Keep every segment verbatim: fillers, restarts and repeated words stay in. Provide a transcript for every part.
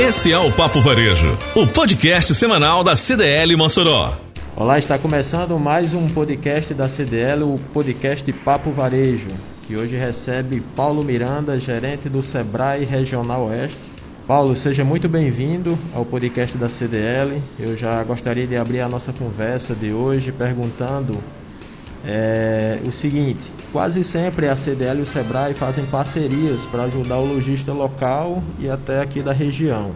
Esse é o Papo Varejo, o podcast semanal da C D L Mossoró. Olá, está começando mais um podcast da C D L, o podcast Papo Varejo, que hoje recebe Paulo Miranda, gerente do Sebrae Regional Oeste. Paulo, seja muito bem-vindo ao podcast da C D L. Eu já gostaria de abrir a nossa conversa de hoje perguntando é, o seguinte: quase sempre a C D L e o Sebrae fazem parcerias para ajudar o lojista local e até aqui da região.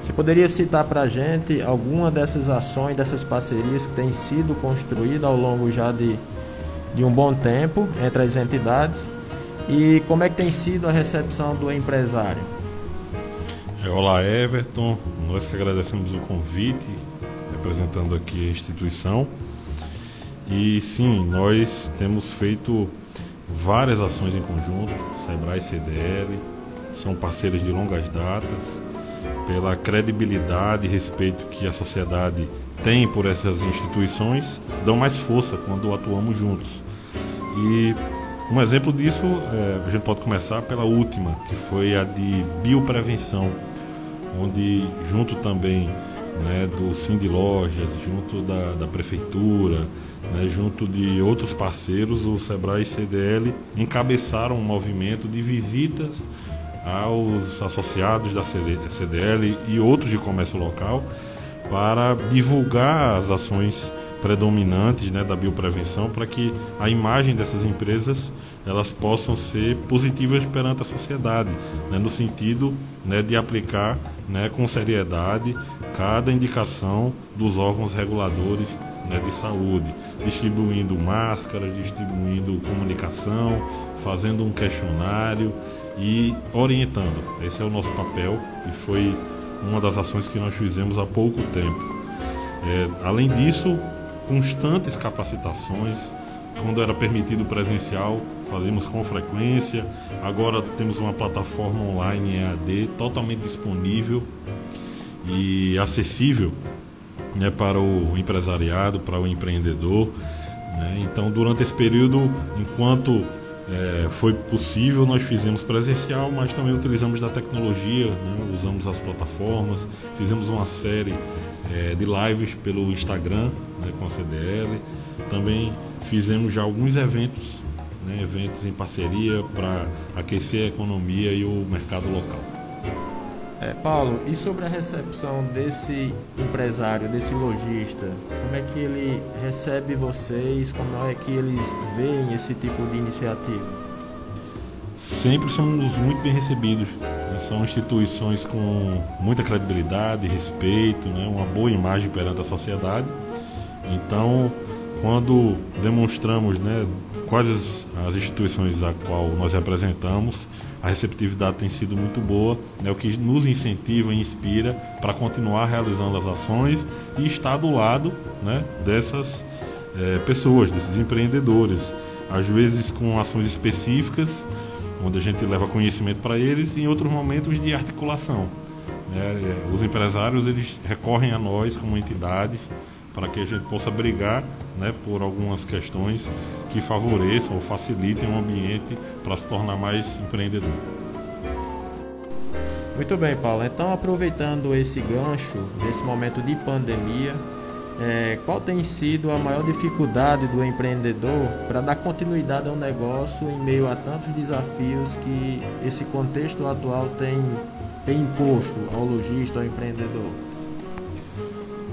Você poderia citar para a gente alguma dessas ações, dessas parcerias que tem sido construída ao longo já de, de um bom tempo entre as entidades, e como é que tem sido a recepção do empresário? Olá, Everton, nós que agradecemos o convite, representando aqui a instituição. E sim, nós temos feito várias ações em conjunto, Sebrae e C D L, são parceiros de longas datas, pela credibilidade e respeito que a sociedade tem por essas instituições, dão mais força quando atuamos juntos. E um exemplo disso, é, a gente pode começar pela última, que foi a de bioprevenção, onde junto também, né, do Sindilojas, junto da, da Prefeitura, né, junto de outros parceiros, o Sebrae e C D L encabeçaram um movimento de visitas aos associados da C D L e outros de comércio local para divulgar as ações predominantes, né, da bioprevenção, para que a imagem dessas empresas elas possam ser positivas perante a sociedade, né, no sentido, né, de aplicar, né, com seriedade cada indicação dos órgãos reguladores, né, de saúde, distribuindo máscaras, distribuindo comunicação, fazendo um questionário e orientando. Esse é o nosso papel e foi uma das ações que nós fizemos há pouco tempo. É, além disso, constantes capacitações, quando era permitido presencial, fazíamos com frequência. Agora temos uma plataforma online E A D totalmente disponível e acessível, né, para o empresariado, para o empreendedor, né? Então, durante esse período, enquanto é, foi possível, nós fizemos presencial, mas também utilizamos da tecnologia, né? Usamos as plataformas, fizemos uma série é, de lives pelo Instagram, né, com a C D L. Também fizemos já alguns eventos, né, eventos em parceria para aquecer a economia e o mercado local. É, Paulo, e sobre a recepção desse empresário, desse lojista, como é que ele recebe vocês, como é que eles veem esse tipo de iniciativa? Sempre somos muito bem recebidos, né? São instituições com muita credibilidade, respeito, né? Uma boa imagem perante a sociedade. Então, quando demonstramos, né, quais as instituições a qual nós representamos, a receptividade tem sido muito boa, né, o que nos incentiva e inspira para continuar realizando as ações e estar do lado, né, dessas é, pessoas, desses empreendedores, às vezes com ações específicas, onde a gente leva conhecimento para eles, e em outros momentos de articulação, né, os empresários eles recorrem a nós como entidades para que a gente possa brigar, né, por algumas questões que favoreçam ou facilitem o ambiente para se tornar mais empreendedor. Muito bem, Paulo. Então, aproveitando esse gancho, desse momento de pandemia, é, qual tem sido a maior dificuldade do empreendedor para dar continuidade ao negócio em meio a tantos desafios que esse contexto atual tem, tem imposto ao lojista, ao empreendedor?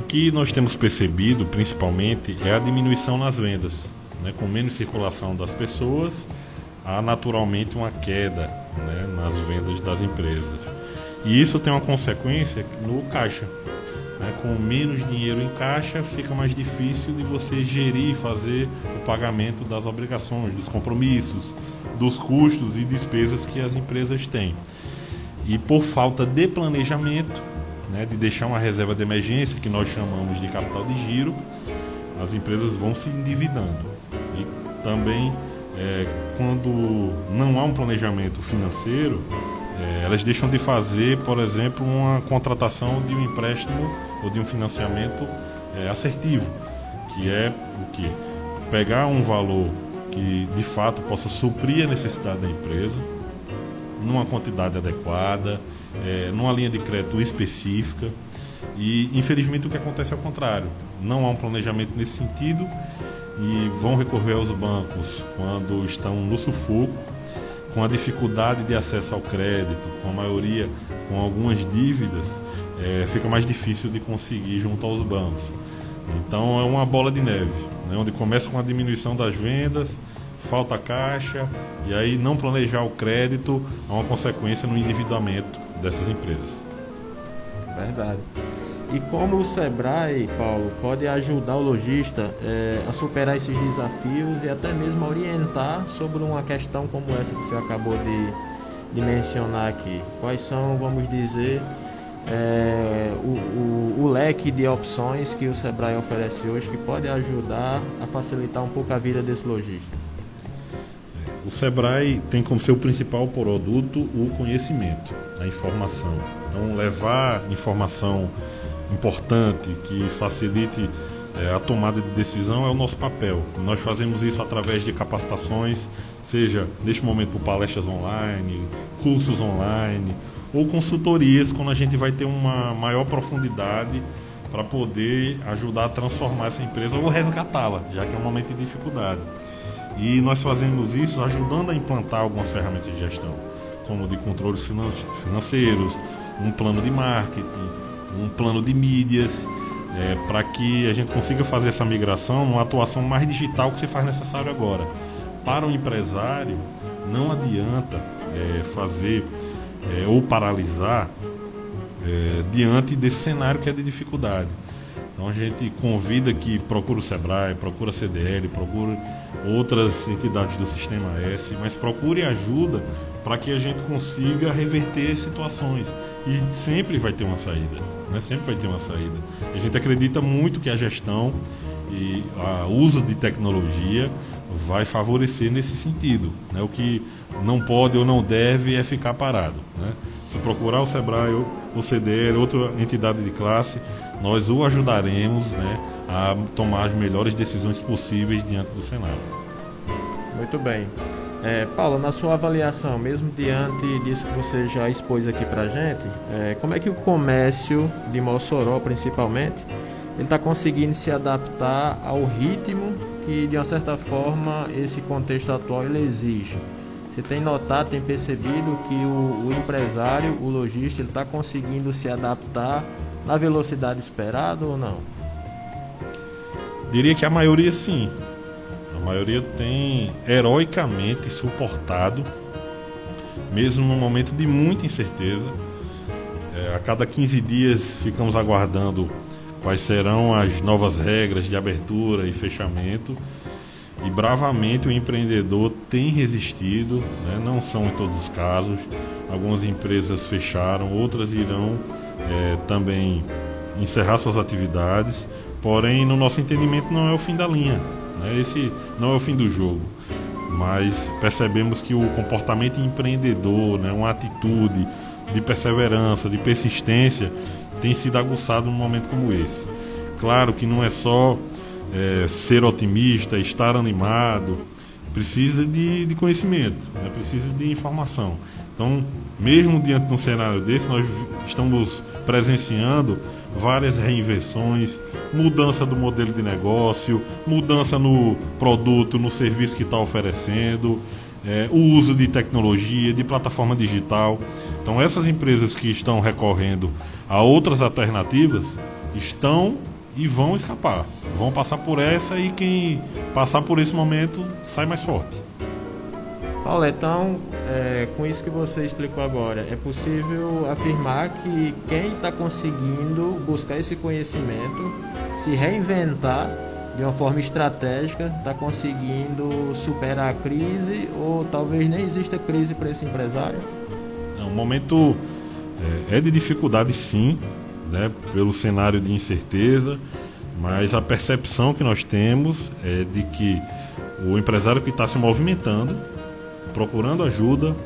O que nós temos percebido, principalmente, é a diminuição nas vendas, né? Com menos circulação das pessoas, há naturalmente uma queda, né, nas vendas das empresas. E isso tem uma consequência no caixa, né? Com menos dinheiro em caixa, fica mais difícil de você gerir e fazer o pagamento das obrigações, dos compromissos, dos custos e despesas que as empresas têm. E por falta de planejamento, né, de deixar uma reserva de emergência, que nós chamamos de capital de giro, as empresas vão se endividando. E também, é, quando não há um planejamento financeiro, é, elas deixam de fazer, por exemplo, uma contratação de um empréstimo ou de um financiamento é, assertivo, que é o que? Pegar um valor que de fato possa suprir a necessidade da empresa, numa quantidade adequada, é, numa linha de crédito específica. E infelizmente o que acontece é o contrário, não há um planejamento nesse sentido e vão recorrer aos bancos quando estão no sufoco, com a dificuldade de acesso ao crédito, com a maioria, com algumas dívidas, é, fica mais difícil de conseguir junto aos bancos. Então é uma bola de neve, né, onde começa com a diminuição das vendas, falta caixa, e aí não planejar o crédito há uma consequência no endividamento dessas empresas. Verdade. E como o Sebrae, Paulo, pode ajudar o lojista é, a superar esses desafios e até mesmo orientar sobre uma questão como essa que você acabou de, de mencionar aqui? Quais são, vamos dizer, é, o, o, o leque de opções que o Sebrae oferece hoje que pode ajudar a facilitar um pouco a vida desse lojista? O Sebrae tem como seu principal produto o conhecimento, a informação. Então, levar informação importante que facilite é, a tomada de decisão é o nosso papel. Nós fazemos isso através de capacitações, seja neste momento por palestras online, cursos online ou consultorias, quando a gente vai ter uma maior profundidade para poder ajudar a transformar essa empresa ou resgatá-la, já que é um momento de dificuldade. E nós fazemos isso ajudando a implantar algumas ferramentas de gestão, como de controles financeiros, um plano de marketing, um plano de mídias, é, para que a gente consiga fazer essa migração numa atuação mais digital que se faz necessário agora. Para o empresário, não adianta é, fazer é, ou paralisar é, diante desse cenário que é de dificuldade. Então a gente convida que procure o Sebrae, procure a C D L, procure outras entidades do Sistema S, mas procure ajuda para que a gente consiga reverter situações. E sempre vai ter uma saída, né? Sempre vai ter uma saída. A gente acredita muito que a gestão e o uso de tecnologia vai favorecer nesse sentido, né? O que não pode ou não deve é ficar parado, né? Se procurar o Sebrae, o C D L, outra entidade de classe, nós o ajudaremos, né, a tomar as melhores decisões possíveis diante do cenário. Muito bem. É, Paulo, na sua avaliação, mesmo diante disso que você já expôs aqui para a gente, é, como é que o comércio de Mossoró, principalmente, ele está conseguindo se adaptar ao ritmo que, de uma certa forma, esse contexto atual ele exige? Você tem notado, tem percebido que o, o empresário, o lojista, ele está conseguindo se adaptar na velocidade esperada ou não? Diria que a maioria sim. A maioria tem heroicamente suportado, mesmo num momento de muita incerteza. É, a cada quinze dias ficamos aguardando quais serão as novas regras de abertura e fechamento. E bravamente o empreendedor tem resistido, né? Não são em todos os casos. Algumas empresas fecharam, outras irão é, também encerrar suas atividades. Porém, no nosso entendimento, não é o fim da linha, né? Esse não é o fim do jogo. Mas percebemos que o comportamento empreendedor, né? Uma atitude de perseverança, de persistência, tem sido aguçado num momento como esse. Claro que não é só... É, ser otimista, estar animado, precisa de, de conhecimento, né? Precisa de informação. Então, mesmo diante de um cenário desse, nós estamos presenciando várias reinvenções, mudança do modelo de negócio, mudança no produto, no serviço que está oferecendo, é, o uso de tecnologia, de plataforma digital. Então, essas empresas que estão recorrendo a outras alternativas estão e vão escapar, vão passar por essa, e quem passar por esse momento sai mais forte. Paulo, então, é, com isso que você explicou agora, é possível afirmar que quem está conseguindo buscar esse conhecimento, se reinventar de uma forma estratégica, está conseguindo superar a crise, ou talvez nem exista crise para esse empresário? É um momento é, é de dificuldade sim, né, pelo cenário de incerteza, mas a percepção que nós temos é de que o empresário que está se movimentando, procurando ajuda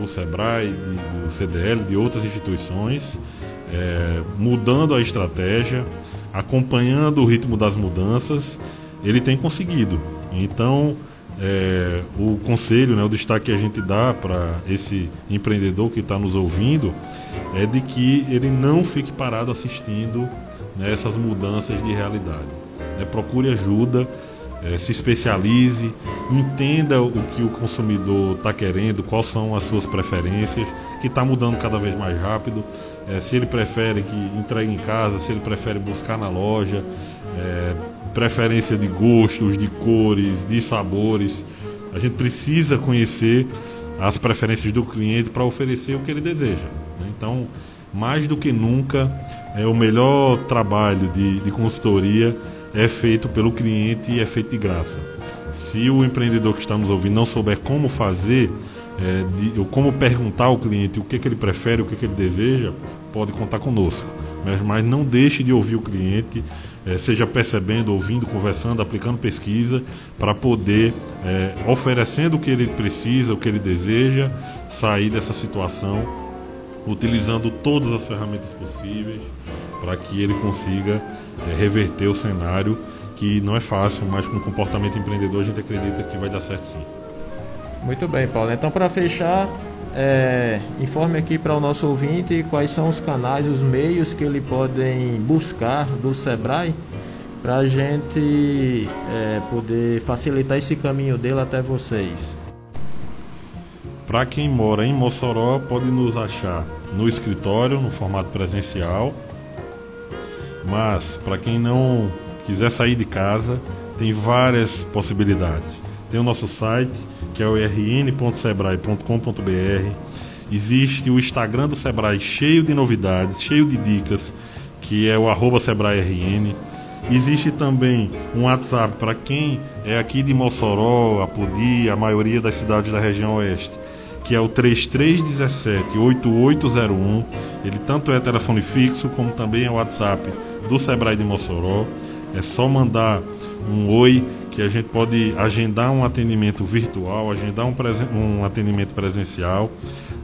do Sebrae, do C D L, de outras instituições, é, mudando a estratégia, acompanhando o ritmo das mudanças, ele tem conseguido. Então, é, o conselho, né, o destaque que a gente dá para esse empreendedor que está nos ouvindo é de que ele não fique parado assistindo, né, essas mudanças de realidade. É, procure ajuda, é, se especialize, entenda o que o consumidor está querendo, quais são as suas preferências, que está mudando cada vez mais rápido. É, se ele prefere que entregue em casa, se ele prefere buscar na loja, é, preferência de gostos, de cores, de sabores. A gente precisa conhecer as preferências do cliente para oferecer o que ele deseja, né? Então, mais do que nunca, é, o melhor trabalho de, de consultoria é feito pelo cliente e é feito de graça. Se o empreendedor que está nos ouvindo não souber como fazer, é, de, ou como perguntar ao cliente o que, que ele prefere, o que, que ele deseja, pode contar conosco. Mas, mas não deixe de ouvir o cliente, é, seja percebendo, ouvindo, conversando, aplicando pesquisa, para poder, é, oferecendo o que ele precisa, o que ele deseja, sair dessa situação, utilizando todas as ferramentas possíveis para que ele consiga, é, reverter o cenário, que não é fácil, mas com o comportamento empreendedor a gente acredita que vai dar certo sim. Muito bem, Paulo. Então, para fechar, é, informe aqui para o nosso ouvinte quais são os canais, os meios que ele podem buscar do Sebrae para a gente, é, poder facilitar esse caminho dele até vocês. Para quem mora em Mossoró, pode nos achar no escritório, no formato presencial. Mas, para quem não quiser sair de casa, tem várias possibilidades. Tem o nosso site, que é o erre ene ponto sebrae ponto com ponto bê erre. Existe o Instagram do Sebrae, cheio de novidades, cheio de dicas, que é o arroba sebrae erre ene. Existe também um WhatsApp para quem é aqui de Mossoró, Apodi, a maioria das cidades da região oeste, que é o três três um sete oito oito zero um. Ele tanto é telefone fixo como também é o WhatsApp do Sebrae de Mossoró. É só mandar um oi que a gente pode agendar um atendimento virtual, agendar um, presen- um atendimento presencial.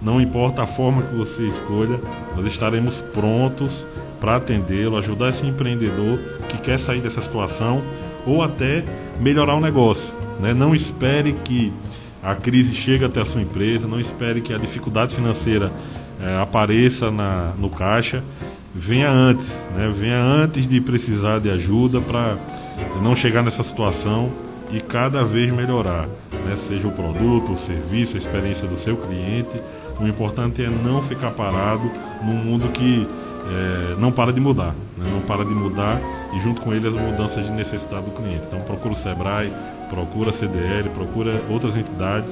Não importa a forma que você escolha, nós estaremos prontos para atendê-lo, ajudar esse empreendedor que quer sair dessa situação ou até melhorar o negócio, né? Não espere que a crise chega até a sua empresa, não espere que a dificuldade financeira é, apareça na, no caixa. Venha antes, né? Venha antes de precisar de ajuda para não chegar nessa situação e cada vez melhorar, né? Seja o produto, o serviço, a experiência do seu cliente. O importante é não ficar parado num mundo que é, não para de mudar, né? Não para de mudar e junto com ele as mudanças de necessidade do cliente. Então procura o Sebrae, procura a cê dê ele, procura outras entidades.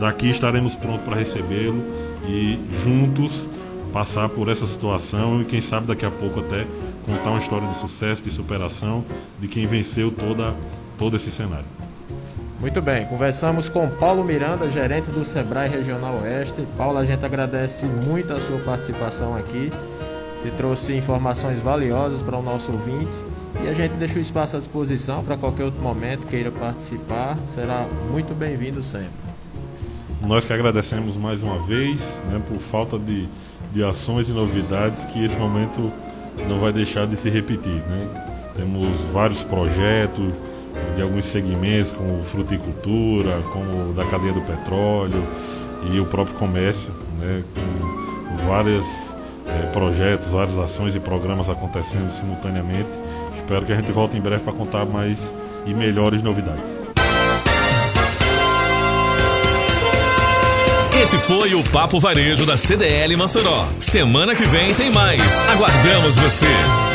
Daqui estaremos prontos para recebê-lo e juntos passar por essa situação e quem sabe daqui a pouco até contar uma história de sucesso, de superação, de quem venceu toda, todo esse cenário. Muito bem, conversamos com Paulo Miranda, gerente do Sebrae Regional Oeste. Paulo, a gente agradece muito a sua participação aqui. Você trouxe informações valiosas para o nosso ouvinte. E a gente deixa o espaço à disposição para qualquer outro momento queira participar. Será muito bem-vindo sempre. Nós que agradecemos mais uma vez, né, por falta de, de ações e novidades que esse momento não vai deixar de se repetir, né? Temos vários projetos de alguns segmentos, como fruticultura, como da cadeia do petróleo e o próprio comércio, né, com várias é, projetos, várias ações e programas acontecendo simultaneamente. Espero que a gente volte em breve para contar mais e melhores novidades. Esse foi o Papo Varejo da cê dê ele Mossoró. Semana que vem tem mais. Aguardamos você!